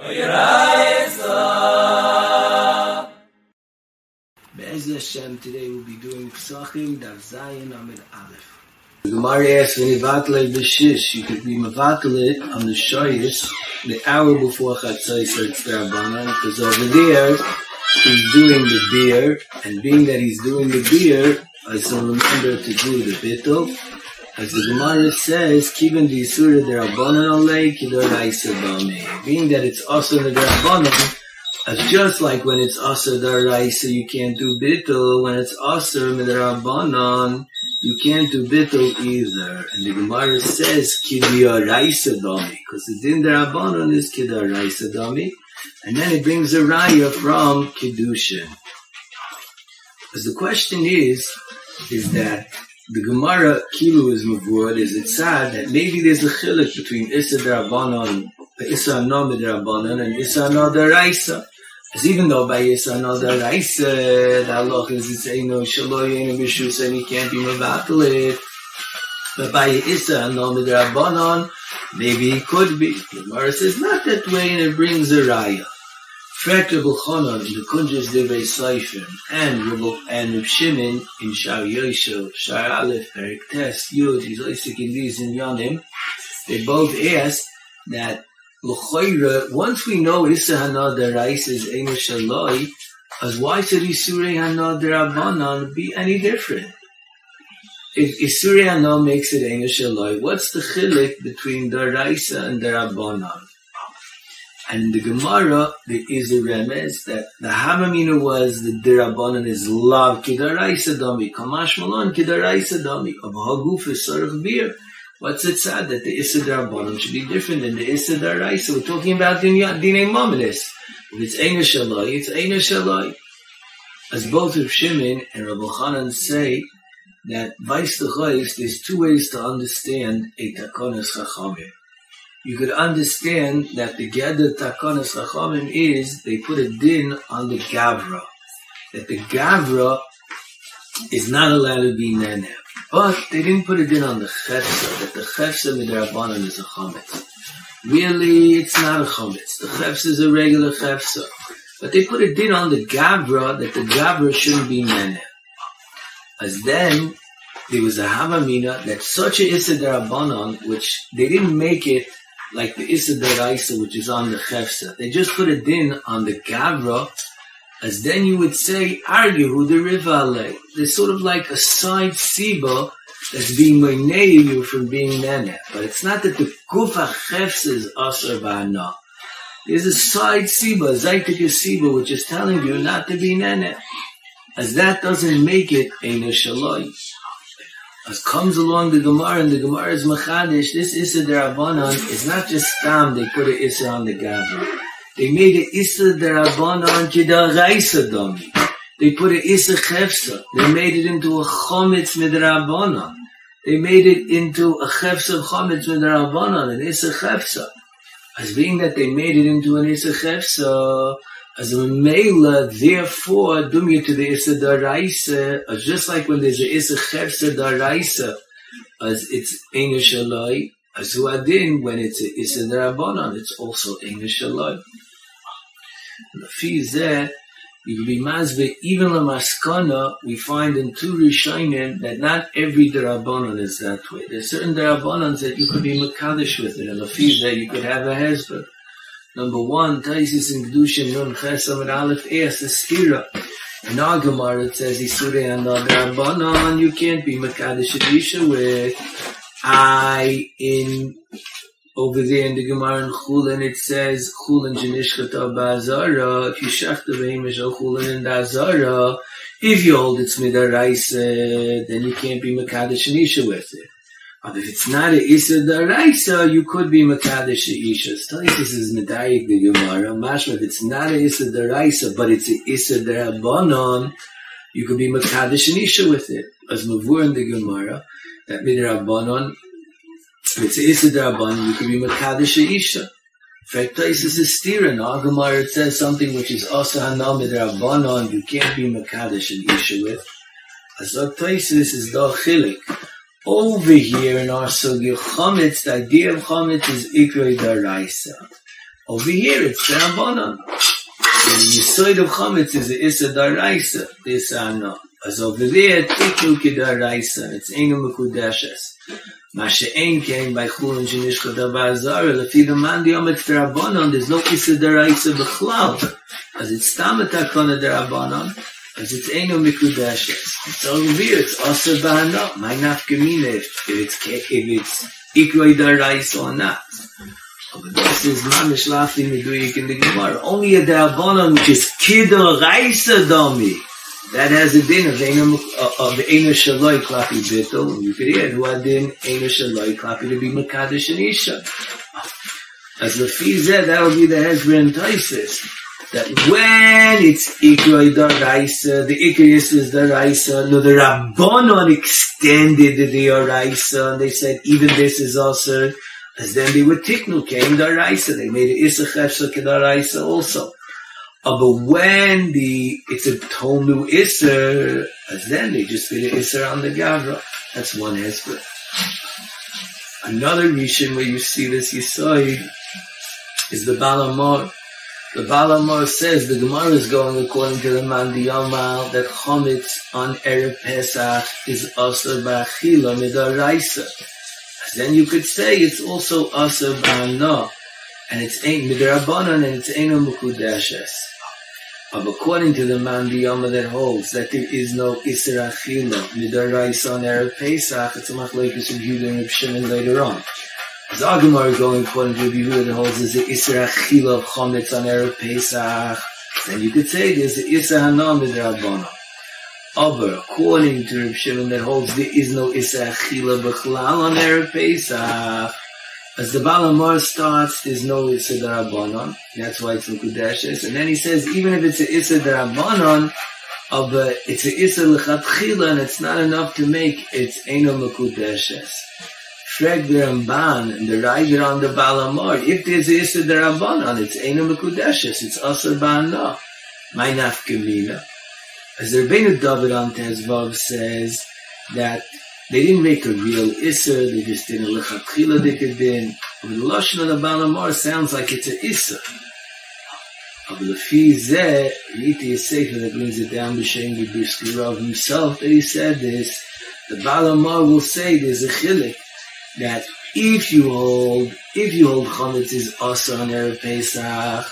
Be'ez Hashem, today we'll be doing Pesachim, Daf Zayin, Amud Aleph. The Gemara asks, you could be mevatelet on the shayis the hour before Chatzos because over there he's doing the beer, and being that he's doing the beer, I still remember to do the bittul. As the Gemara says, "Kiven di'isura derabbanan oleh k'lo ra'isa b'amei." Being that it's also the derabbanan, as just like when it's also daraisa, you can't do bittul. When it's also derabbanan, you can't do bittul either. And the Gemara says, "K'lo ra'isa dami," because the din derabbanan is k'lo ra'isa dami, and then it brings a raya from Kiddushin. As the question is that the Gemara Kilu is Mavur, is it sad that maybe there's a chilek between Issa D'Rabbanon, Issa Anah D'Rabbanon, and Issa Anah D'Raisa. As even though by Issa Anah D'Raisa, the Allah is it's Eino Shaloy Eino Bishus, and he can't be Mavatal. But by Issa Anah D'Rabbanon, maybe he could be. The Gemara says not that way, and it brings a raya. Fret Reb Chanan in the Kunjus de Beis Seifim and Reb Shimon in Shar Yoshev, Shar Aleph, Perek Tes, Yud, he's Isaac in these and Yanim. They both asked that L'choira, once we know Issa Hanah D'Rais is Eino Shaloi, as why should Isurei Hanah D'Rabbanan be any different? If Isurei Hanah makes it Eino Shaloi, what's the chilek between D'Rais and D'Rabbanan? And the Gemara, there is a remez that the Hamamina was the D'Rabbanan is love Kidaraisa Dami, Kamash Malon Kidaraisa Dami, of Haguf is Sarach Beer. What's it sad that the Issa D'Rabbanan should be different than the Issa D'Raisa? We're talking about Dinei Mominis. If it's Eino Shalai, it's Eino Shalai. As both Reb Shimon and Reb Chanan say, that Vais L'Chais, there's two ways to understand a Takonas Chachamim. You could understand that the Gedder Takonas Chachamim is they put a din on the Gavra. That the Gavra is not allowed to be Neneh. But they didn't put a din on the Chefsa, that the Chefsa Midrabanan is a Chometz. Really, it's not a Chometz. The Chefsa is a regular Chefsa. But they put a din on the Gavra, that the Gavra shouldn't be Neneh. As then, there was a Havamina that such a Issa D'Rabbanan, which they didn't make it like the Issa D'Raisa, which is on the Chefsa. They just put a din on the Gavra, as then you would say, Argehu the Rivale. There's sort of like a side Siba that's being Menei you from being Neneh. But it's not that the Kufa Chefsa is Asar Ba'ana. There's a side Siba, Zaitika Siba, which is telling you not to be Neneh. As that doesn't make it Eino Shaloi. As comes along the Gemara, and the Gemara is Machadish, this Issa D'Rabbanan is not just Stam, they put an Issa on the Gavra. They made an Issa D'Rabbanan K'Daraisa Domi. They put an Issa Chefsa. They made it into a Chometz Midrabbanan. They made it into a Chefsa Chometz Midrabbanan, an Issa Chefsa. As being that they made it into an Issa Chefsa, as a Mela, therefore, Dumya to the Issa D'Raisa, as just like when there's a Issa Chefsa D'Raisa, as it's Eino Shaloi, as Huadin, when it's a Issa D'Rabbanan, it's also Eino Shaloi. Lafi Zeh, you be Mazbe, even La Maskana, we find in two Rishonim that not every D'Rabbanan is that way. There's certain D'Rabbanans that you could be Makadosh with it, and Lafi Zeh, you could have a husband. Number one, Taisus in Kiddushin Nun Ches Amud Aleph asks a stira. In our Gemara it says, Isurei Hanah D'Rabbanan, you can't be Mekadosh Adisha with. Over there in the Gemara in Chulim it says, Chulim Jenishchata Ba'azara, if you shachta behemesh al Chulim and Azara, if you hold it's Midaraisa, then you can't be Mekadosh Adisha with it. But if it's not an Issa D'Raisa, you could be Makadosh Isha. Taisus is Medayik the Gemara. Mashma, if it's not an Issa D'Raisa, but it's an Issa D'Rabbanan, you could be Makadosh Isha with it. As Mavur in the Gemara, that Midrabbanan, if it's an Issa D'Rabbanan, you could be Makadosh Isha. In fact, Taisus is Stira. In our Gemara, it says something which is also Hanah Midrabbanan, you can't be Makadosh Isha with. As Taisus is Da Chilik. Over here in our Sugya Chometz, the idea of Chometz is Ikrei D'Raisa. Over here, it's the Rabbanan. The Yisoid of Chametz is the Issa Daraisa, the Issa Anna. As over there, Tiklu Kedaraisa, it's Engel Mekudeshes. Mashe Enkein, by Chulun Shinishko Dabazara, Lafida Mandiom, it's the Rabbanan, there's no Issa Daraisa Bechlau. As it's Tamatakona Darabanan, as it's Engel Mekudeshes. It's over here, it's Asa Bahana, my Nafkamina, if it's Ikroi Daraisa or not. But this is mamish lafli meduik in the Gemara. Only a derabonon which is kiddo raisa domi. That has a din of eno shaloi klapi bittel. You could hear who had din eno shaloi klapi to be makadosh and isha. As the fizeh, that will be the hezbra and Taisus. That when it's ikroi daraisa, the ikrois is daraisa. No, the rabbonon extended the daraisa. They said even this is also. As then they were tiknu came daraisa. They made it isachefshel kedaraisa also. But when it's a tonu iser, as then they just did an iser on the gavra. That's one hesper. Another reason where you see this yisoid is the Ba'alamar. The Ba'alamar says the Gemara is going according to the Mandi Yomal that chometz on erev Pesach is also ba'achila midaraisa. Then you could say it's also Asa Ba'ana, and it's Ein Midrabanan, and it's Eino Mukudashes. But according to the Mandi Yama that holds that there is no Isra Achila, Midaraisa on Erev Pesach, it's a Machlokes of Yehuda and Reb Shimon later on. As Agamar is going according to Reb Hula that holds is the Isra Achila of Chometz on Erev Pesach, then you could say there's the Isra Hana Midrabanan. Aber, according to Reb Shimon, that holds there is no Issa Achila B'chlal on Erev Pesach. As the Ba'alamar starts, there's no Issa D'Rabbanon. That's why it's Mekudeshes. And then he says, even if it's an Issa D'Rabbanon, it's an Issa L'Chatchila, and it's not enough to make it's Eino Mekudeshes. Frag the Ramban and the Rager on the Ba'alamar. If there's an Issa D'Rabbanon, it's Eino Mekudeshes. It's Asa Ba'ana. My Nafkamina. As the Rabbeinu David on Tezvav says that they didn't make a real Issa, they just did a L'Chatchila Dikadin. But the Lashon of the Ba'alamar sounds like it's an Issa. But the Fizeh, Riti Yiseka, that brings it down to Shem Gibuski Rav himself, that he said this, the Ba'alamar will say there's a Chilik, that if you hold Chometz is Asa on Erev Pesach,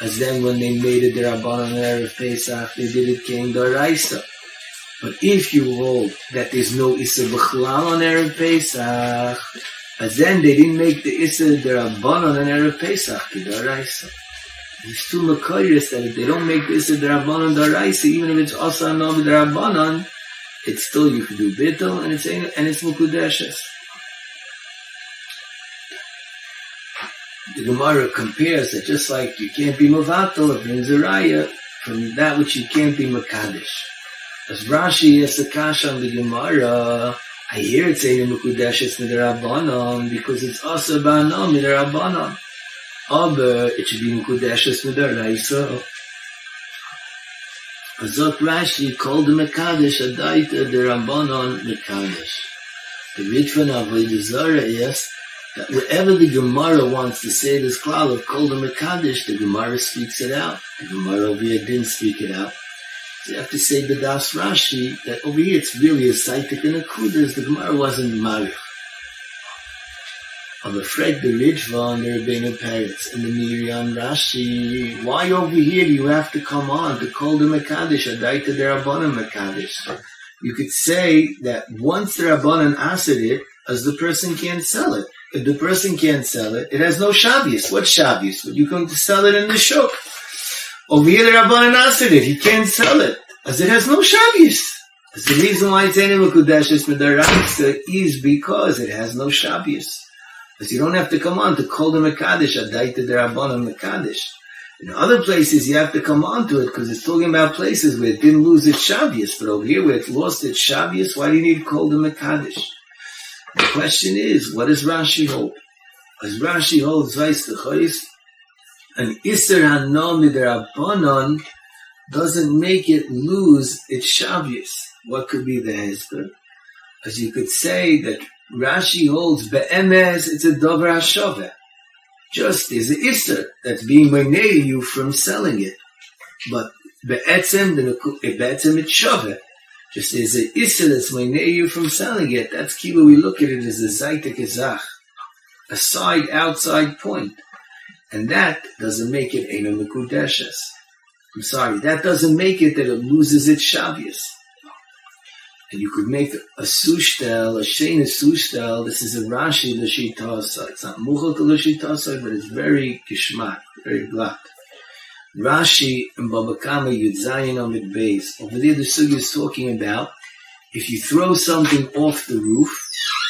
as then when they made it the Rabbanon Erev Pesach, they did it came Daraisa. But if you hold that there's no Issa B'chlal on Erev Pesach, as then they didn't make the Issa the Rabbanon and Erev Pesach to Daraisa. It's too macarious that if they don't make the Issa the Rabbanon Daraisa, even if it's Asa Anam the Rabbanon, it's still you could do Bittel and it's Mukudeshes. The Gemara compares that just like you can't be Mavatal, it brings a raya from that which you can't be Makadish. As Rashi has a kasha on the Gemara, I hear it saying Mukudeshes Midarabbanon because it's Asa Ba'ana Midarabbanon. Aber it should be Mukudeshes Midaraisa. Azot Rashi called the Makadish Adaita the Rabbanon Makadish. The Ritva of the Zara is that wherever the Gemara wants to say this klal of Kolba Mekadesh, the Gemara speaks it out. The Gemara over here didn't speak it out. So you have to say the Das Rashi, that over here it's really a Saitik and a Kudas, the Gemara wasn't Marich. Of the Fred the Ritva and the Rabbeinu Peretz and the Miriam Rashi, why over here do you have to come on to Kolba Mekadesh, Adaita Derabonim Mekadesh? You could say that once the Rabbanan answered it, as the person can't sell it. If the person can't sell it, it has no shavius. What shavius? When you come to sell it in the shuk. Over here, the Rabbanan answered it. He can't sell it. As it has no shavius. As the reason why it's Eino Mekudeshes Midaraisa is because it has no shavius. As you don't have to come on to call the Mekadesh, Adaita D'Rabbanan Mekadesh. In other places, you have to come on to it because it's talking about places where it didn't lose its shavius. But over here, where it lost its shavius, why do you need to call the Mekadesh? The question is, what does Rashi hold? As Rashi holds, an Isser Hanom Midrabanan doesn't make it lose its shavius. What could be the hesper? As you could say that Rashi holds, Be'emes, it's a Dover HaShoveh. just is an isser that's being meneir you from selling it. But be'etzem it's shaveh. Just is an isser that's meneir you from selling it. That's kiva, we look at it as a zaytek ezach, a side outside point. And that doesn't make it eino mekudeshes. I'm sorry, that doesn't make it that it loses its shavius. And you could make a sushtel, a shein sushtel. This is a Rashi l'shitasa. It's not muchal to l'shitasa, but it's very kishmat, very black. Rashi and Baba Kama Yud Zayin Amid Beis. Over there, the sugya is talking about if you throw something off the roof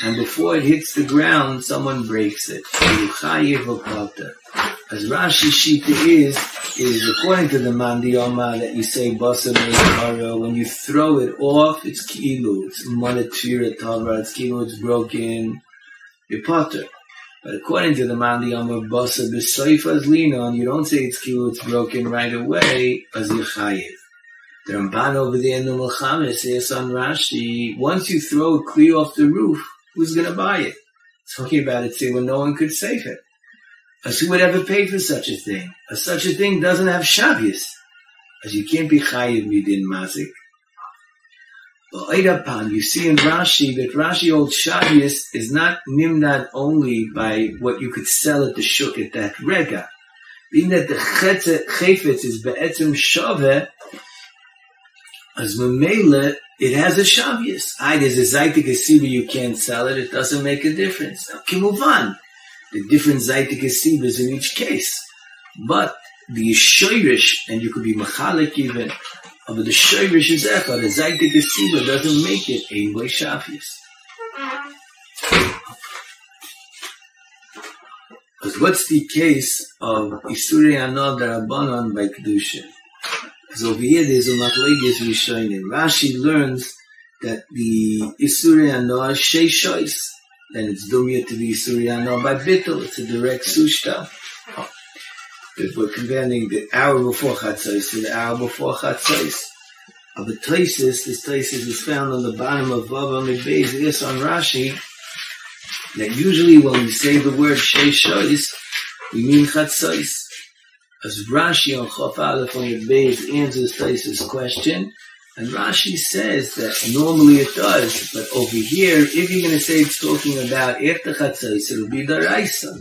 and before it hits the ground, someone breaks it. As Rashi Shita is according to the Mandiyama that you say Basa Meikara, when you throw it off, it's kilu, it's Manatira Tavra, it's kilu, it's broken, you're potter. But according to the Mandiyama Basa B'Soifas Linon, you don't say it's kilu, it's broken right away, as Yechayev. The Ramban over there in the Melchama says on Rashi, once you throw a kli off the roof, who's going to buy it? Talking about it, say, well, no one could save it. As who would ever pay for such a thing? As such a thing doesn't have shavius. As you can't be chayiv midin mazik. Well, Eidapan, you see in Rashi that Rashi old shavius is not nimnad only by what you could sell at the shuk at that rega. Being that the chayfetz is be'etzem shaveh, as memele, it has a shavius. There's a zaytik asiba, you can't sell it, it doesn't make a difference. Now, kimuvan. The different zaytik esibas in each case. But the shoirish, and you could be machalik even, but the shoirish is echo, the zaytik esiba doesn't make it ein way shafias. Because what's the case of Isurei Anad Rabbanon by Kiddushin? Because over here there's a machlokes rishonim. Rashi learns that the Isurei Anad sheishois. Then it's dumya to be Suryano by Bittel. It's a direct sushta. If we're comparing the hour before Chatzos to the hour before Chatzos, of a Taisus, this Taisus is found on the bottom of Vav Amid Beis. Yes, on Rashi, that usually when we say the word Sheishois, we mean Chatzos. As Rashi on Chaf Aleph Amid Beis answers Taisus' question, and Rashi says that normally it does, but over here, if you're going to say it's talking about after Chatzos, it'll be daraisa.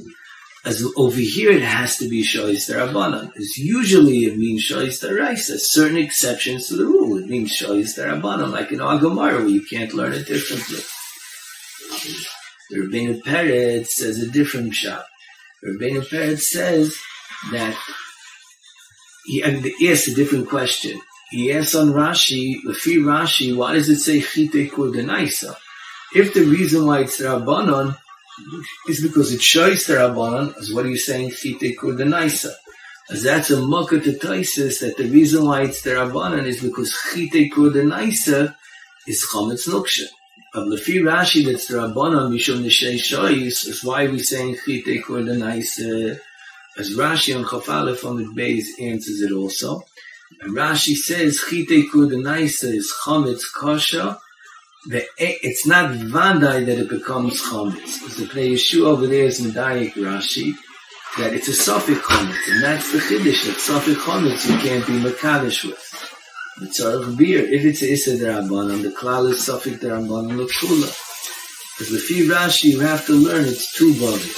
As over here, it has to be shoyis darabanan. Because usually it means shoyis daraisa. Certain exceptions to the rule, it means shoyis darabanan, like in our Gemara, where you can't learn it differently. The Rabbeinu Peret says a different shot. The Rabbeinu Peret says that he asks a different question. He asks on Rashi, Lefi Rashi, why does it say Chite Kur Denaisa? If the reason why it's Rabbanon is because it shows the Rabbanon, as what are you saying, Chite Kur Denaisa? As that's a mocker to Taisus, that the reason why it's the Rabbanon is because Chite Kur Denaisa is Chometz Nuksha. Of Lefi Rashi, that's the Rabbanon, Mishum Nishei Shois, is why we're saying Chite Kur Denaisa. As Rashi on Chaf Aleph Amud Beis answers it also. And Rashi says, Chitei Kudenaisa is Chometz Kosha. It's not Vandai that it becomes Chometz. Because the Pnei Yeshu over there is Medayik Rashi, that it's a Sofik Chometz. And that's the Chiddush, that Sofik Chometz you can't be Makadosh with. The Tzarech beer, if it's Issa D'Rabbanan, the Klal is Sofik D'Rabbanan L'Kula. Because the Fi Rashi, you have to learn it's two bodies.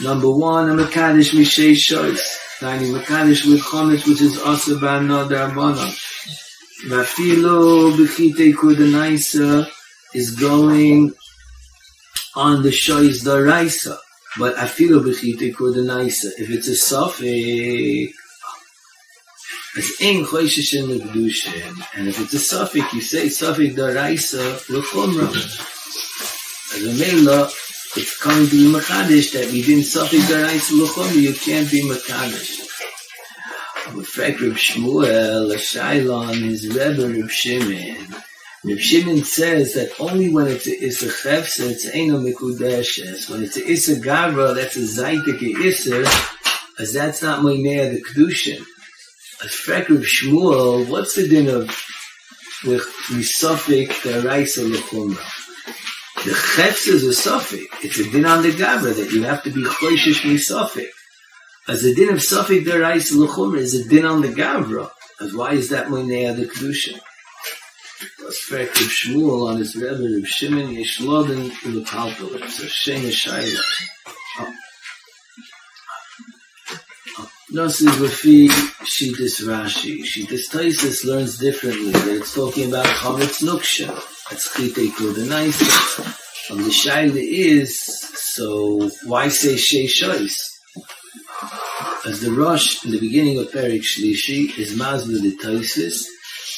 Number one, a Makadosh Mishei Shois. Tiny Makadish with Chometz, which is also by Anad Rabbanon. Rafilo B'chitei Kudanaisa is going on the Shoyz Daraisa. But Afilo B'chitei Kudanaisa, if it's a Safik, it's Ein Chosheshin L'Gdushin. And if it's a Safik, you say Safik Daraisa L'Chumra. As a Mela, it's coming to be Makadish that we didn't suffer Daraisa L'Chumra, you can't be Makadish. I'm afraid Reb Shmuel, a Shailon, his Rebbe, Reb Shimon. Reb Shimon says that only when it's a Issa Chefsa, it's Eino Mekudeshes. When it's a Issa Gavra, that's a Zaitik Issa, as that's not Moinea the Kiddushin. As Frek Reb Shmuel, what's the din of Misafik Daraisa L'Chumra? The chefs is a suffix. It's a din on the gabra that you have to be choishish misafik. As a din of Safik Derais L'chumra is a din on the Gavra. As why is that Moinei the Kiddushin? That's Perek of Shmuel on his Rebbe Reb Shimon Yeshlodin in the Palpalip. So Shem Yeshayla. This is Rafi, she dis Rashi. She dis Taisus learns differently. It's talking about Chavetz Nuksha. That's Chitei Kodenaisa. And the Shaila is, so why say Shei Shois? As the Rosh in the beginning of Perek Shlishi is Mazmur the Taisus,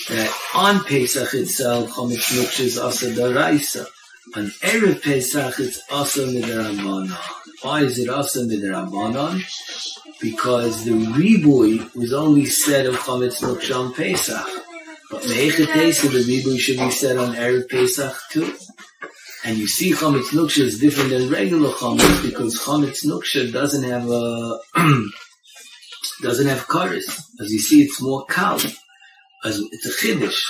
that on Pesach itself, Chametz Nuksha is Asa Daraisa. On Erev Pesach, it's Asa Midrabanan. Why is it Asa Midrabanan? Because the ribui was only said of Chametz Nuksha on Pesach. But Meichetesa, the ribui should be said on Erev Pesach too. And you see Chametz Nuksha is different than regular Chametz because Chametz Nuksha doesn't have a doesn't have karis. As you see, it's more kal. As it's a chiddush.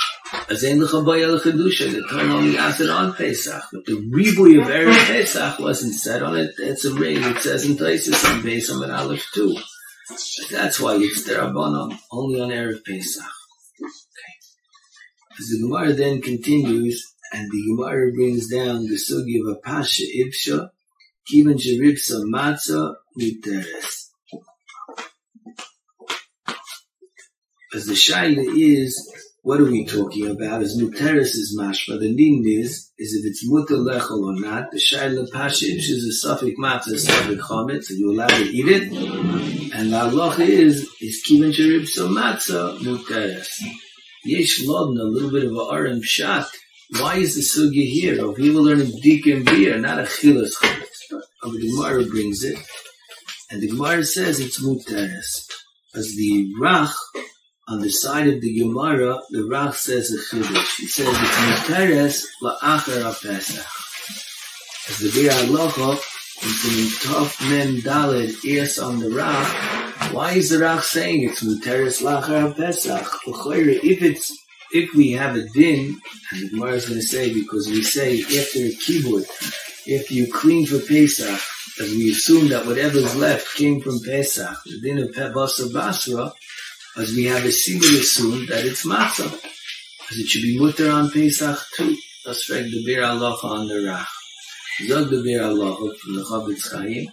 As ein l'chabaya l'chidusha, the Torah only asked it on Pesach. But the ribui of Erev Pesach wasn't said on it. It's a ring. It says in Taisus on Bezam al-Alif too. That's why it's the Rabbanon, only on Erev Pesach. Okay. As the Gemara then continues, and the Gemara brings down the sugi of a pasha ibsha, kiven sheribsa matzah miteres. As the shaila is, what are we talking about? As muteris is mashma, the din is if it's muter lechol or not. The shaila pashish is a suffik matzah, suffik chometz, and you're allowed to eat it. And the halacha is kiven sheribsa matzah muteris. Yesh lodna, a little bit of a arim shot. Why is the sugya here? Oh, people learn a dikim beer, not a chilas chometz. But the Gemara brings it, and the Gemara says it's muteris. As the rach. On the side of the Gemara, the Rach says a chiddush. He says it's mitares la'achar Pesach. As the Bir Halacha, it's in Tov Mem Daled ears on the Rach. Why is the Rach saying it's mitares la'achar Pesach? If we have a din, and the Gemara is going to say because we say after a kibbutz, if you clean for Pesach, as we assume that whatever's left came from Pesach, the din of Basra Basra. As we have a similar soon that it's matzah, as it should be mutter on Pesach too. Let's read the Bir Halacha on the Rach. Zog the Bir Halacha from the Chavetz Chaim.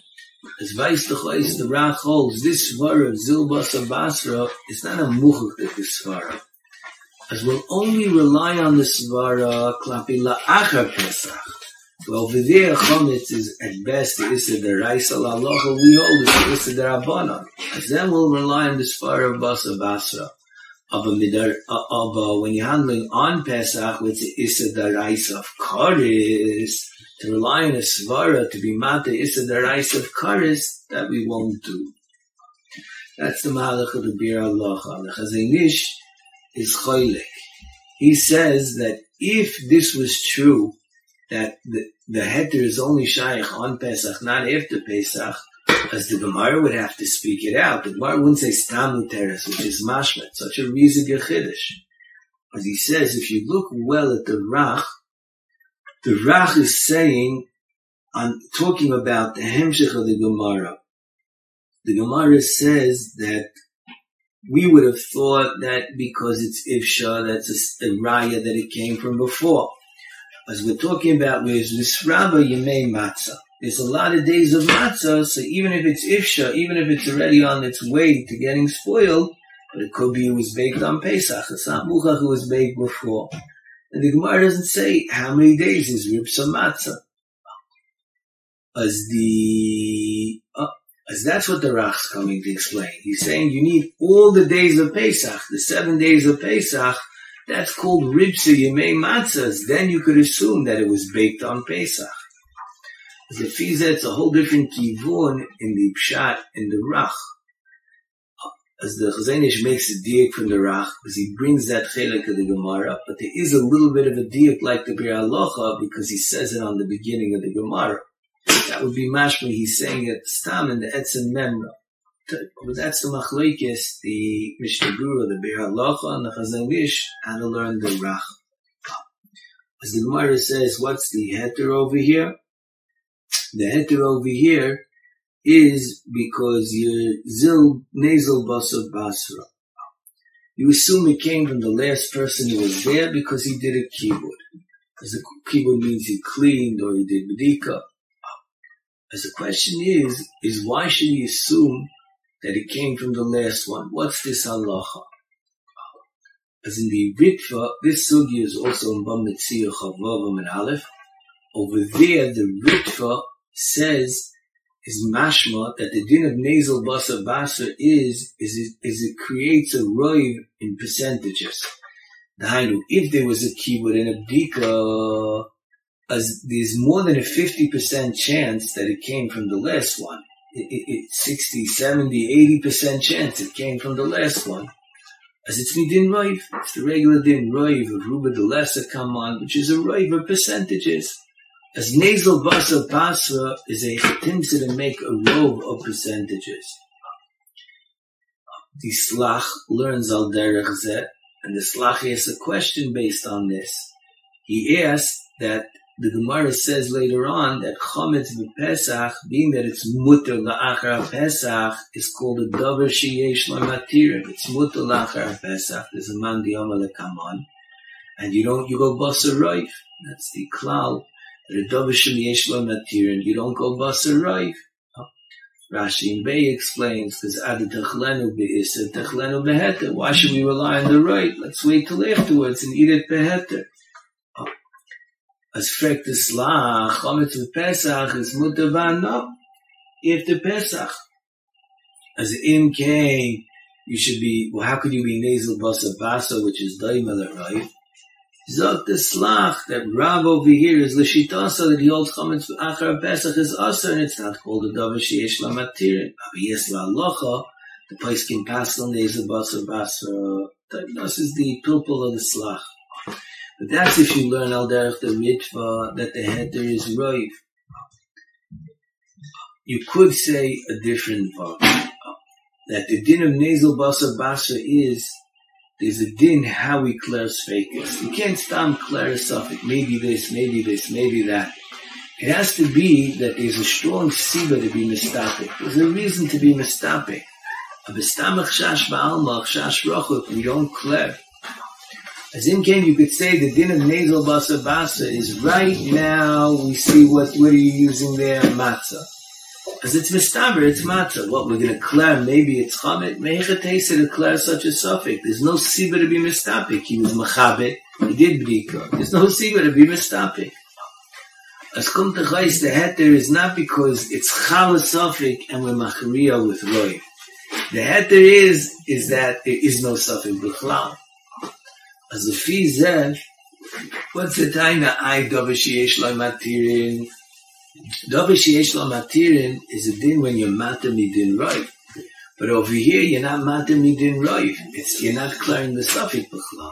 As Vais Techois, the Rach holds this svara of Zilbas of Basra is not a muchuk that is svara, as we'll only rely on the svara klapi la'achar Pesach. Well, V'deh Chometz is at best the Issa D'Raisa L'Alocha, we hold it the Issa D'Rabbanon. As then we'll rely on the Sfar of Basa Basra. When you're handling on Pesach, with the Issa D'Raisa of Karis, to rely on a Svara to be Mata Issa D'Raisa of Karis, that we won't do. That's the Mahalach of the Bir Halacha. The Chazon Ish is Choylek. He says that if this was true, that the heter is only shaykh on Pesach, not after Pesach, as the Gemara would have to speak it out. The Gemara wouldn't say Stam Muteres, which is mashmet, such a rizig chiddush. As he says, if you look well at the Rach is saying, I'm talking about the hemshech of the Gemara. The Gemara says that we would have thought that because it's ifsha, that's a raya that it came from before. As we're talking about, where's Nisraba Yemei Matzah. There's a lot of days of Matzah, so even if it's Ifsha, even if it's already on its way to getting spoiled, but it could be it was baked on Pesach. It's not Muchach, it was baked before. And the Gemara doesn't say how many days is Ripsa Matzah. As that's what the Rach's coming to explain. He's saying you need all the days of Pesach, the 7 days of Pesach. That's called Ribsa Yemei Matzahs. Then you could assume that it was baked on Pesach. The Fiza, it's a whole different kivun in the Pshat, in the Rach. As the Chazon Ish makes a diak from the Rach, because he brings that chelek of the Gemara, but there is a little bit of a diak like the Bir Halacha, because he says it on the beginning of the Gemara. That would be mashma, he's saying it stam in the Etzem Memra. But that's the Machlekes, the Mishnah Berurah, the Bir Halacha, and the Chazon Ish, how to learn the Rach. As the Gemara says, what's the heter over here? The heter over here is because you're zil nasal basar basra. You assume it came from the last person who was there because he did a keyboard. Because a keyboard means he cleaned or he did medika. As the question is why should we assume that it came from the last one? What's this halacha? As in the Ritva, this sugya is also in Bamitzir Chavav Amud Aleph. Over there, the Ritva says is mashma that the din of nasal basar basar is it creates a roiv in percentages. Dahainu, if there was a keyword in a bdika, as there's more than a 50% chance that it came from the last one. It's 60, 70, 80% chance it came from the last one. As it's midin roiv, it's the regular din roiv of Ruba de Lesser Kaman, which is a roiv of percentages. As nasal basar basra is a attempt to make a robe of percentages. The Slach learns al derech zeh, and the Slach asks a question based on this. He asks that the Gemara says later on that chometz b'Pesach, being that it's mutter la'achar Pesach, is called a davar sheyesh la'matirim. It's mutter la'achar Pesach. There's a man di'omer lekaman, and you go basar roiv. That's the klal. You don't go basar roiv. Rashi and Beis explains, because Adi Techlenu Be'isa, Techlenu Beheter. Why should we rely on the roiv? Let's wait till afterwards and eat it Beheter. As frek the Slach, Chometz Pesach is mutar v'anam after Pesach. As imkay, you should be, well, how could you be nasal basar basar, which is daimel roiv? Zot the Slach that Rav over here is l'shitasa that he holds chametz achar Pesach is asur and it's not called a davar sheyesh lamatirin. But yes, la'alocha the place can pass on nasal basar basar. This is the pilpul of the Slach. But that's if you learn al derech the Ritva that the heter is roiv. You could say a different part that the din of nasal basar basar is. There's a din how we clear sfeikos. You can't stam clear a suffix. Maybe this, maybe this, maybe that. It has to be that there's a strong siba to be mistopic. There's a reason to be mistopic. A mistamach shash ba'alma, shash rochuk, we don't clear. As in came, you could say the din of nasal basar basar is right now we see what are you using there? Matzah. Because it's mistaber, it's matzah. What we're going to declare, maybe it's chametz. Meichatese to declare such a suffix. There's no sibah to be mistapic. He was machabit. He did b'dika. There's no sibah to be mistapic. As kum techais the heter is not because it's chala suffix and we're machriya with roy. The heter is that there is no suffix b'chlal. As a fi zeh, what's the taina I davar sheyesh lo matirin? Davar sheyesh lo matirin is a din when you're matir midin roiv. But over here, you're not matir midin roiv. You're not clearing the suffix b'chlal.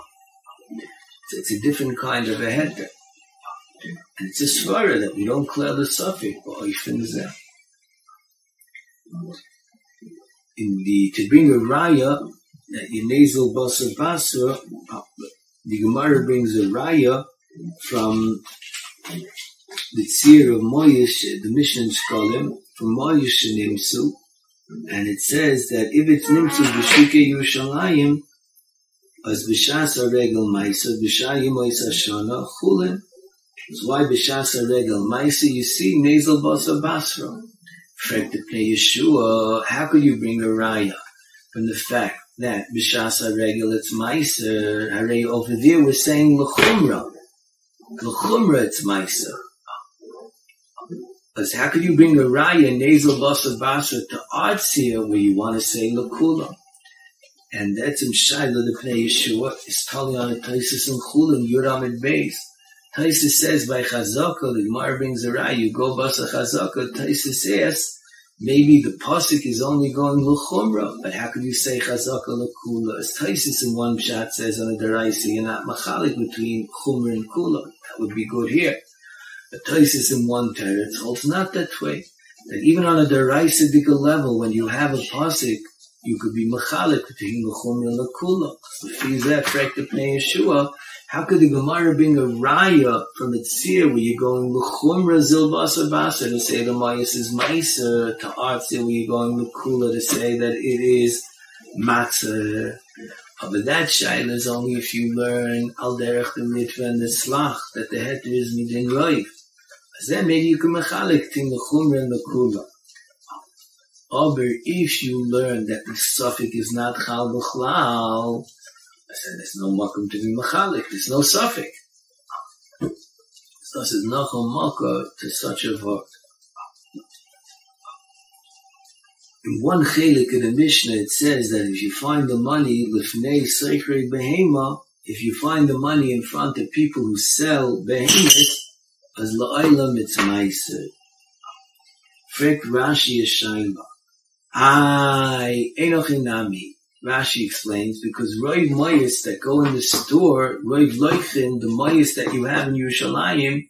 So it's a different kind of a heter. And it's a svara that we don't clear the suffix b'oifin zeh. To bring a raya that your nasal basar basar, the Gemara brings a raya from the Tzir of Moish, the Mishnah's Kolim, from Moish Nimsu, and it says that if it's Nimsu B'Shike Yerushalayim, as B'Shas HaRegel Maisa, B'Shayim Ois Hashana, Chulim. That's why B'Shas HaRegel Maisa, you see nasal basar basra. Frek the Pnei Yeshu, how could you bring a raya from the fact that B'Shas HaRegel it's Maisa, Harei over there we're saying L'Chumra. L'Chumra it's Maisa. Because how could you bring a raya nasal basar basar to Artzia where you want to say l'kula? And that's in Shaila the Pnei Yeshua is calling on a Taisus and Chulim Yuram and Beis. Taisus says by Chazaka, the Gemara brings a raya, you go basar Chazaka. Taisus asks, maybe the pasuk is only going l'chumra, but how could you say Chazaka l'kula? As Taisus in one shot says on a deraisa, you're not machalik between chumra and kula. That would be good here. But Taisus in one teretz holds not that way. That even on a derisive level, when you have a pasuk, you could be machalik between l'chumra and l'kula. If he's afraid of Pnei Yeshua, How could the Gemara bring a raya from a tzir where you're going l'chumra zilbasa basa to say the mayas is maisa, to artzir where you're going l'kula to say that it is matzah? But that shayla is only if you learn al derech the Ritva and the Slach that the heter is midin roif. As then maybe you can mechalik ting l'chumra and l'kula. But if you learn that the suffix is not chal b'chlal, I said, there's no makom to be machalik. There's no suffix. So I said, no maka to such a vort. In one chelik of the Mishnah, it says that if you find the money, lifnei seichri behema, if you find the money in front of people who sell behemoth, as la'olam it's ma'aser. Frek Rashi yeshayma. Ai, enochinami. Rashi explains, because Roiv Mayas that go in the store, Roiv Leichin, the Mayas that you have in Yerushalayim,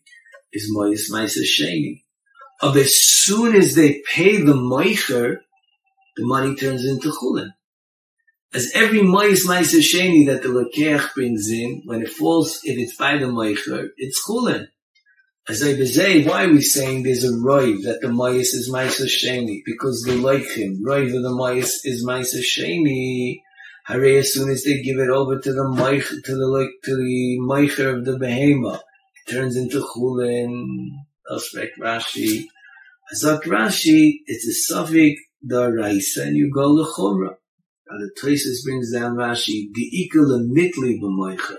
is Mayas Maisa Sheni. But as soon as they pay the Meicher, the money turns into Chulim. As every Mayas Maisa Sheni that the Lekech brings in, when it falls, if it's by the Meicher, it's Chulim. As I say, why are we saying there's a Roiv that the Mayas is Maisa Sheni? Because the Leichim, Roiv of the Mayas is Maisa Sheni. Hare, as soon as they give it over to the Meicher, to the Meicher of the Behema, it turns into Chulin. Asrek Rashi. Azak Rashi, it's a Safik, the Raisa, and you go to Chumra. Now the Taisus brings down Rashi, the Ikala Mitli B'Meicher.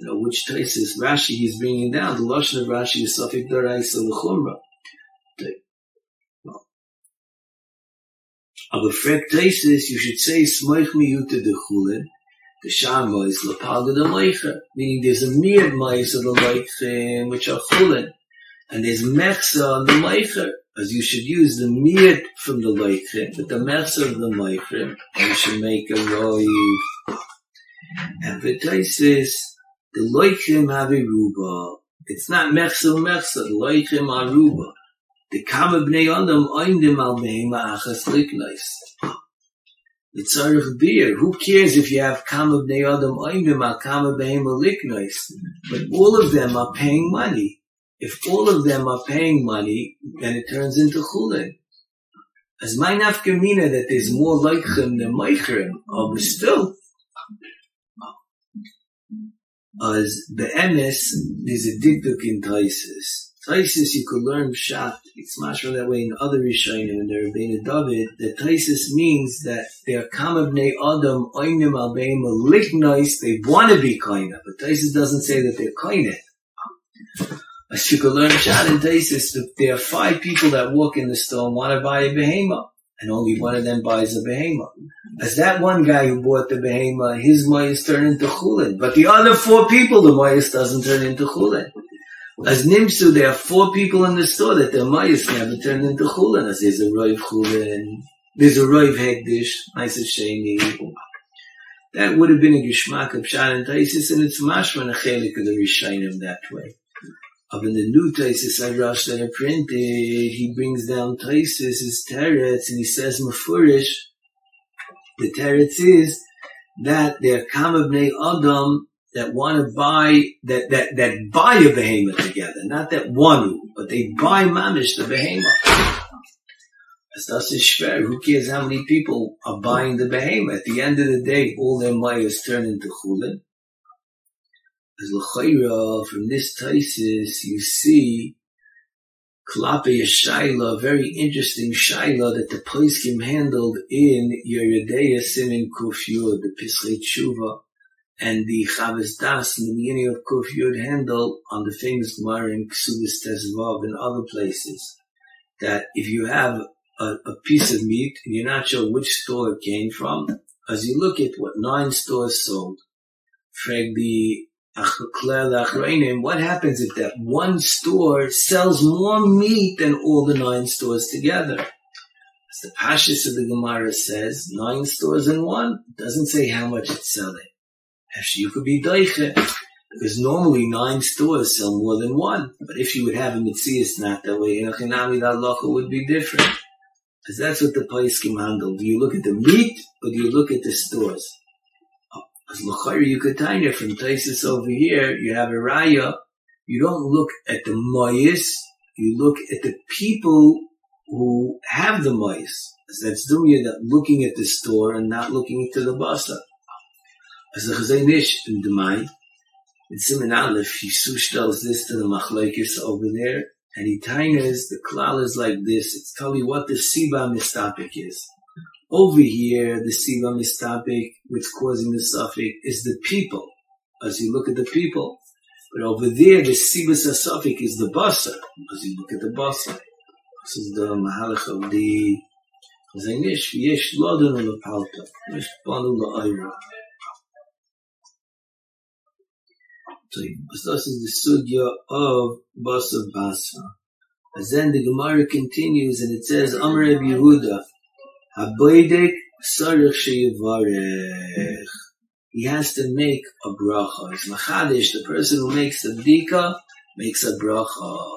You know, which Taisus Rashi he's bringing down, the Lashon of Rashi is Safik D'Oraisa L'Chumra. Of a frek Taisus, you should say, Smoich Miyuta de Chulin, the Shama is L'Paga de Meicha, meaning there's a Miyad Mayas of the Leichim, which are Chulin, and there's Mechsa on the Meicha, as you should use the Miyad from the Leichim, but the Mechsa of the Meicha, you should make a Roiv. And for Taisus, the Leichim have a Ruba. It's not Mechsa, the Leichim are Ruba. The Kama Bnei Adam Oindim al Behema Achas Liknais. It's Arich Beer. Who cares if you have Kama Bnei Adam Oindim al Kama Behema Liknais? But all of them are paying money. If all of them are paying money, then it turns into Chulin. As my nafkamina that there's more Leichim than Meichrim, but still, as the MS, there's a dikduk in Taisus. Taisus, you could learn pshat. It's mashma that way in other Rishonim and the Rabbeinu David. That Taisus means that they are kama bnei adam oinim al beim liknois. They want to be koinah, but Taisus doesn't say that they're koinah. As you could learn pshat in Taisus, that there are 5 people that walk in the store and want to buy a behema, and only one of them buys a behema. As that one guy who bought the behema, his mayas turn into chulin, but the other 4 people, the mayas doesn't turn into chulin. As Nimsu, there are 4 people in the store that their mayas never turned into chulin. As there's a roiv chulin, there's a roiv hegdish, maisa sheni. That would have been a gishmak of pshat and Taisus, and it's mashman a chelik of the Rishonim that way. Of in the new Taisus Hadrash that are printed, he brings down Taisus' teretz, and he says mafurish. The teretz is that they're kama bnei adam that want to buy, that buy a behemoth together, not that one who, but they buy mamish the behemoth. As thus is shver, who cares how many people are buying the behemoth? At the end of the day, all their mayas turn into chulin. As l'chayra, from this Taisus, you see klape yeshayla, very interesting shayla that the poskim handled in Yeridei Simin Kufyud, the Pischei Tshuva, and the Chavez Das in the beginning of Kuf Yud handle on the famous Gemara in Ksubis Tezvav and other places, that if you have a piece of meat and you're not sure which store it came from, as you look at what 9 stores sold, frag the Achreinim, what happens if that one store sells more meat than all the 9 stores together? As the Pashas of the Gemara says, 9 stores in one, it doesn't say how much it's selling. Actually, you could be doiche, because normally 9 stores sell more than one. But if you would have a mitzias not that way, enochinami that locha would be different, because that's what the poskim handle. Do you look at the meat or do you look at the stores? Because l'chayr you could tanya from Taisus over here, you have a raya. You don't look at the moyis, you look at the people who have the moyis. That's dumya, that looking at the store and not looking into the basa. As the Chazon Ish in Demai, in Siman Aleph, he sushtells this to the machlokes over there, and he tainas, the klal is like this. It's tell you what the siba mistapik is. Over here, the siba mistapik, what's causing the suffix, is the people. As you look at the people. But over there, the siba sasafik is the basa. As you look at the basa. This is the mahalach of the Chazon Ish. Yesh lodon lepalta. Yesh banu le'ayra. So this is the sugya of Basa Basa. And then the Gemara continues and it says, Amar Reb Yehuda, Haboidek sarich sheyivarech. He has to make a bracha. It's machadish. The person who makes a bdika makes a bracha.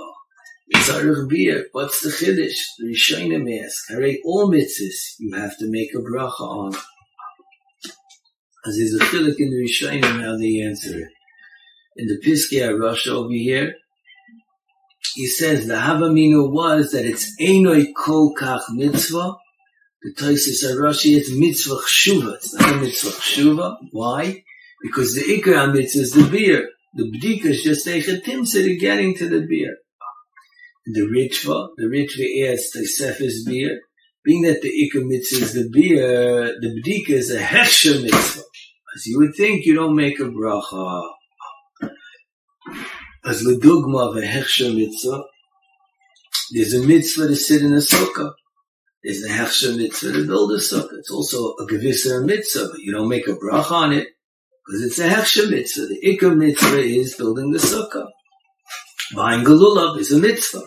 Sarich beer. What's the chiddush? The Rishonim ask. Harei all mitzvahs you have to make a bracha on. As there's a chiddush in the Rishonim how they answer it. In the Piskei Rosh over here, he says the Havamina was that it's Einoi Kol Kach Mitzvah. The Tosafos HaRosh is Mitzvah Chshuva. It's not a Mitzvah Chshuva. Why? Because the Ikra Mitzvah is the beer. The Bdika is just a Chatimsa getting to the beer. The Ritva adds to Tosafos beer. Being that the Ikra Mitzvah is the beer, the Bdika is a Hechsha Mitzvah. As you would think, you don't make a bracha. As the dogma of a Hechsha mitzvah, there's a mitzvah to sit in a sukkah. There's a Hechsha mitzvah to build a sukkah. It's also a gevisser mitzvah, but you don't make a brach on it because it's a Hechsha mitzvah. The Ikka mitzvah is building the sukkah. Buying galulav is a mitzvah.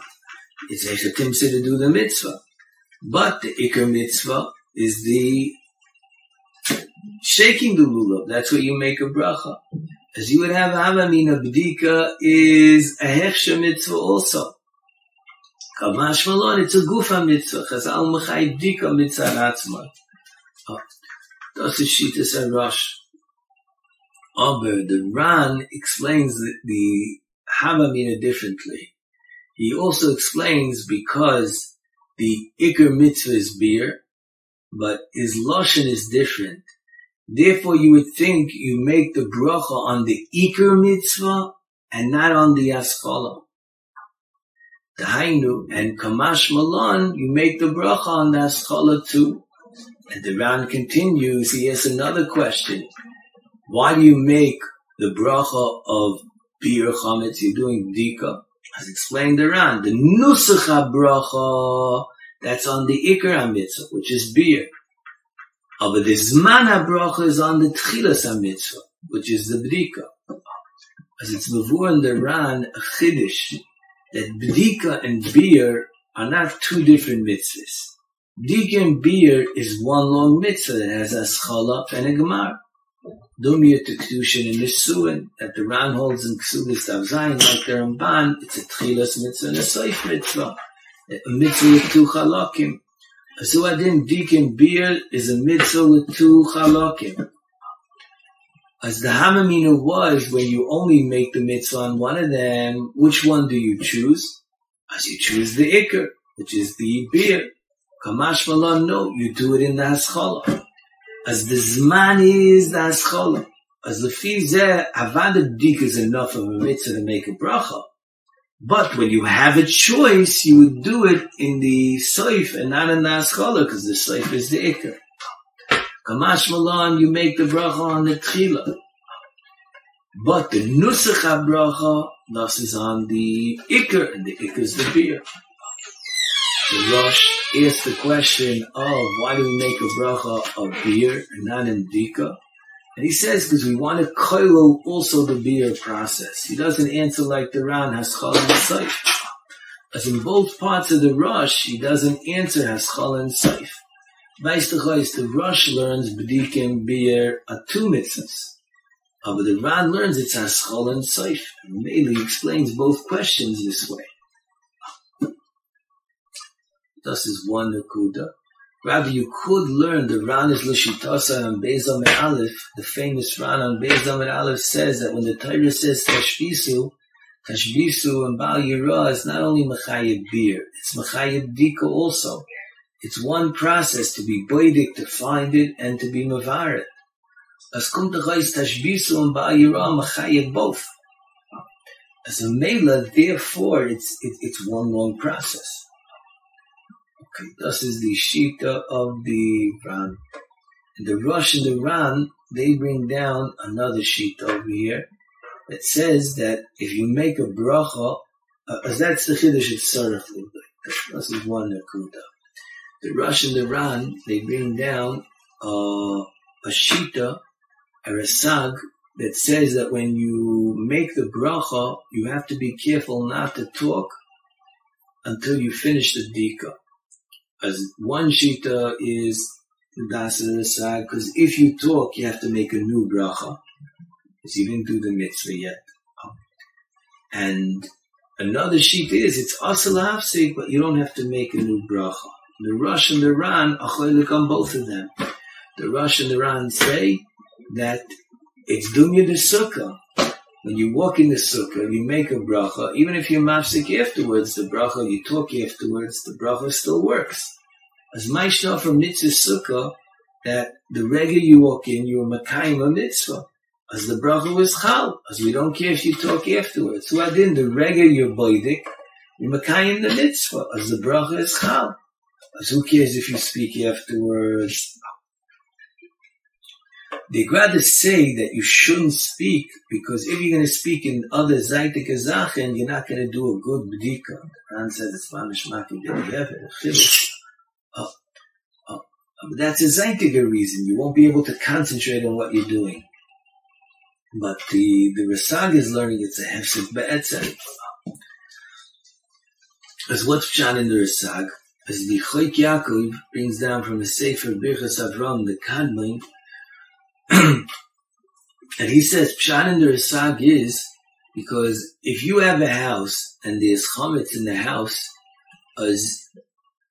It's a Chatimsa to do the mitzvah. But the Ikka mitzvah is the shaking the lulav. That's where you make a bracha. As you would have, Havamina B'dika is a Hechsha mitzvah also. Kamash Malon, it's a Gufa mitzvah. Chazal Mechai B'dika mitzvah Ratzma. That's the Shitas HaRosh. Aber the Ran explains the Havamina differently. He also explains because the Iker mitzvah is beer, but his Lashon is different. Therefore, you would think you make the bracha on the Iker mitzvah and not on the Asfala. The Hainu and Kamash Malan, you make the bracha on the Asfala too. And the Ran continues, he asks another question. Why do you make the bracha of Bir Chametz? You're doing Bdika. As explained the Ran, the Nusach bracha, that's on the Iker mitzvah, which is Bir. But the Zman HaBracha is on the Tchilas HaMitzvah, which is the Bdika. As it's before in the Ran, a Chiddush, that Bdika and Beer are not two different mitzvahs. Bdika and Beer is one long mitzvah that has a Schalaf and a Gemar. Dumya to Kiddushin and Nisuin, that the Ran holds in Ksubis Daf Zayin, like the Ramban, it's a Tchilas Mitzvah and a Soif Mitzvah. A mitzvah with two Chalakim. Azuadin Deacon Beer is a mitzvah with two chalakim. As the Hamamina was, when you only make the mitzvah on one of them, which one do you choose? As you choose the Iker, which is the beer. Kamash Malam, no, you do it in the Haskalah. As the Zman is the Haskalah. As the Fizeh, Avad Dik is enough of a mitzvah to make a bracha. But when you have a choice, you would do it in the soif and not in the Aschola, because the soif is the Iker. Kamash Malan, you make the bracha on the Tchila. But the Nusach HaBracha, thus is on the Iker, and the Iker is the beer. The Rosh asks the question of why do we make a bracha of beer and not in Dika? And he says, because we want to koilo also the beer process. He doesn't answer like the Ran, Haschal and Saif. As in both parts of the Rosh, he doesn't answer Haschal and Saif. Vaishtachos, the Rosh learns B'dik and beer are two mitzvahs. But the Ran learns it's Haschal and Saif. And mainly explains both questions this way. Thus is one Nakuda. Rather, you could learn the Ran is l'shitasa on Bezam al-Alif. The famous Ran on Bezam al-Alif says that when the Torah says tashbisu and Baal Yirah is not only mechayib beer, it's mechayib dika also. It's one process to be boidik, to find it, and to be mevaret. As kum t'chayis tashbisu and Baal Yirah mechayib both. As a mela, therefore, it's one long process. Okay, this is the shita of the Ran. And the Rosh and the Ran, they bring down another shita over here that says that if you make a bracha, as that's the Chiddush of Tzarech Lublay. This is one nakuda. The Rosh and the Ran, they bring down a shita, a Rasag, that says that when you make the bracha, you have to be careful not to talk until you finish the dika. As one shita is das Rasag, because if you talk, you have to make a new bracha, because you didn't do the mitzvah yet. And another shita is it's asal hafsik, but you don't have to make a new bracha. The Rosh and the Ran are choylek on both of them. The Rosh and the Ran say that it's dunya de sukkah. When you walk in the sukkah, you make a bracha. Even if you're mafsik afterwards, the bracha, you talk afterwards, the bracha still works. As ma'ishna from mitzvah sukkah, that the regular you walk in, you're makayim a mitzvah. As the bracha was chal, as we don't care if you talk afterwards. So adin, the regular you're boidik, you're makayim the mitzvah. As the bracha is chal. As who cares if you speak afterwards? They'd rather say that you shouldn't speak, because if you're going to speak in other Zaytik HaZachen, you're not going to do a good b'dika. The Ran says it's Mamishmaki B'dika. But that's a Zaytik reason. You won't be able to concentrate on what you're doing. But the Rasag is learning it's a Hefsek Be'etzem. As what's Pshan in the Rasag, as the Chaykel Yaakov brings down from the Sefer Birchas Avram, the Kadmon, and he says, Pshat in the Rasag is, because if you have a house and there's chametz in the house, as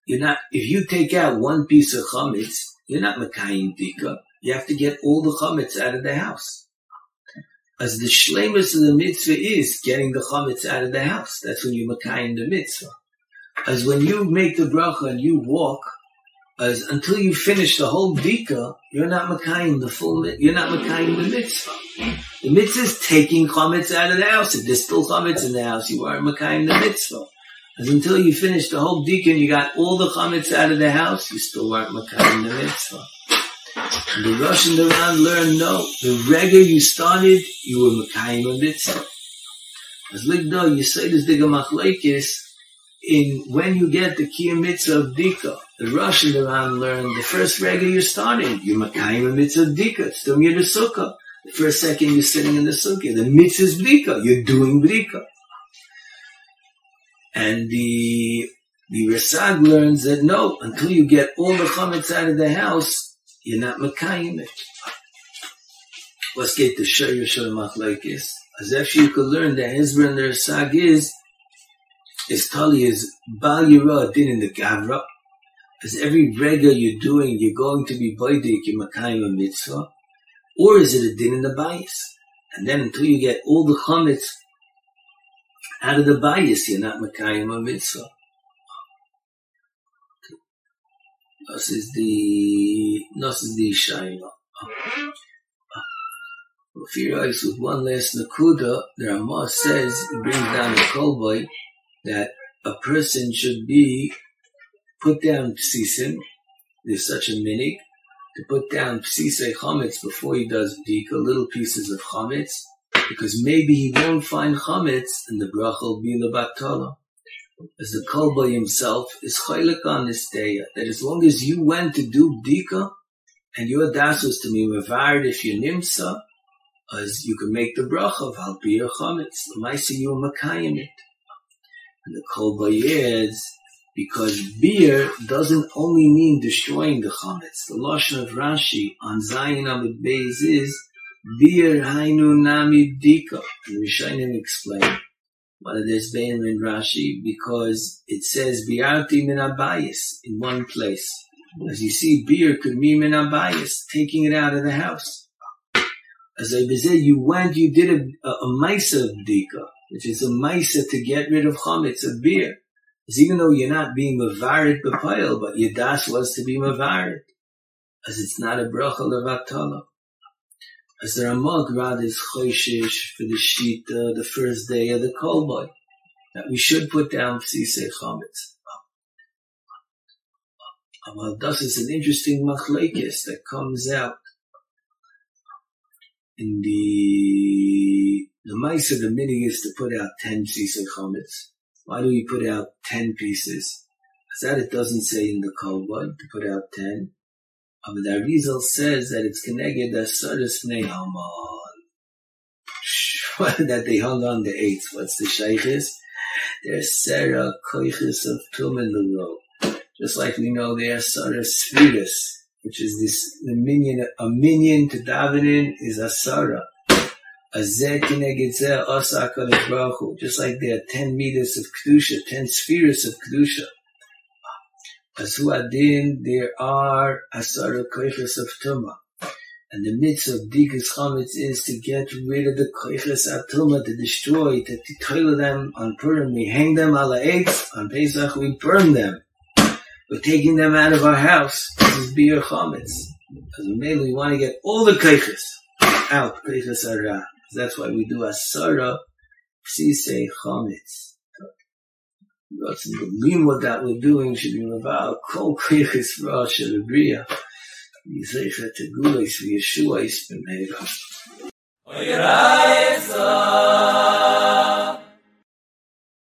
you're not, if you take out one piece of chametz, you're not makayim dika. You have to get all the chametz out of the house. As the shleimus of the mitzvah is getting the chametz out of the house. That's when you makayim the mitzvah. As when you make the bracha and you walk, as until you finish the whole dika, you're not makayim the full. You're not makayim the mitzvah. The mitzvah is taking chametz out of the house. If there's still chametz in the house, you aren't makayim the mitzvah. As until you finish the whole dika and you got all the chametz out of the house, you still aren't makayim the mitzvah. And the Rosh and the Ran learn no. The regular you started, you were makayim a mitzvah. As ligdo you say this diga machlekes in when you get the kiyum mitzvah of dika. The Rosh and the Ran learned the first regular you're starting, you're makayim a mitzvah b'dika, it's doing the sukkah. The first second you're sitting in the sukkah, the mitzvah is b'dika, you're doing b'dika. And the Rasag learns that no, until you get all the chametz out of the house, you're not makayim it. Let's get to Shor Machlokes. As if you could learn that Hezra and the Rasag is Tali is Baal Yirah Din in the Gavra. Is every regga you're doing, you're going to be boidik, you're makayim a mitzvah? Or is it a din in the bias? And then until you get all the chametz out of the bias, you're not makayim a mitzvah. This is the shayla. If you rise with one last nakuda, the Ramah says, it brings down the Kolba, that a person should be put down psisim. There's such a minig to put down psisei chametz before he does b'dika, little pieces of chametz, because maybe he won't find chametz and the bracha will be lebatala. As the Kolba himself is choylek on this day, that as long as you went to do b'dika and your das was to be mevared if you nimsa, as you can make the bracha v'al pi your chametz, l'maisa you makayim it. And the Kolba adds, because beer doesn't only mean destroying the chametz. The lashon of Rashi on Zayin Amud Beis is beer hainu nami dika. And Rishonim explain what it is being in Rashi, because it says biarti min abayis in one place. As you see, beer could mean menabayas, taking it out of the house. As I said, you went, you did a maisa of bdika, which is a maisa to get rid of chametz, of beer. As even though you're not being mavarit b'payil, but your das was to be mavarit, as it's not a bracha levatala. As the Ramag Rad is choishish for the shita, the first day of the kolba, that we should put down psisei chametz. Well, thus it's an interesting machlekes that comes out in the ma'aseh. The minig is to put out 10 pieces of chametz. Why do we put out 10 pieces? Because that it doesn't say in the kolba to put out 10. But the Arizal says that it's keneged asaras pnei Haman, that they hung on the eights. What's the shaykhis? There's Sarah koiches of tumen l'ro. Just like we know they are Asara Sfiras, which is this, the minion, a minion to Davenin is Asara. Azeh kineged zeh osa HaKadosh Baruch Hu. Just like there are 10 meters of Kedusha, 10 spheres of Kedusha. Azu Adin, there are Asara Koiches of Tumah. And the mitzvah of Dikas Chametz is to get rid of the Koiches of Tumah, to destroy, to toil them on Purim. We hang them ala eitz, on Pesach we burn them. We're taking them out of our house. This is beer chametz. Because mainly we want to get all the keiches out. Keiches ara. That's why we do asara psisei chametz. So the limud that we're doing should be about kol keiches rosh elibria. Yizrecha tegulis v'yeshuais b'meva.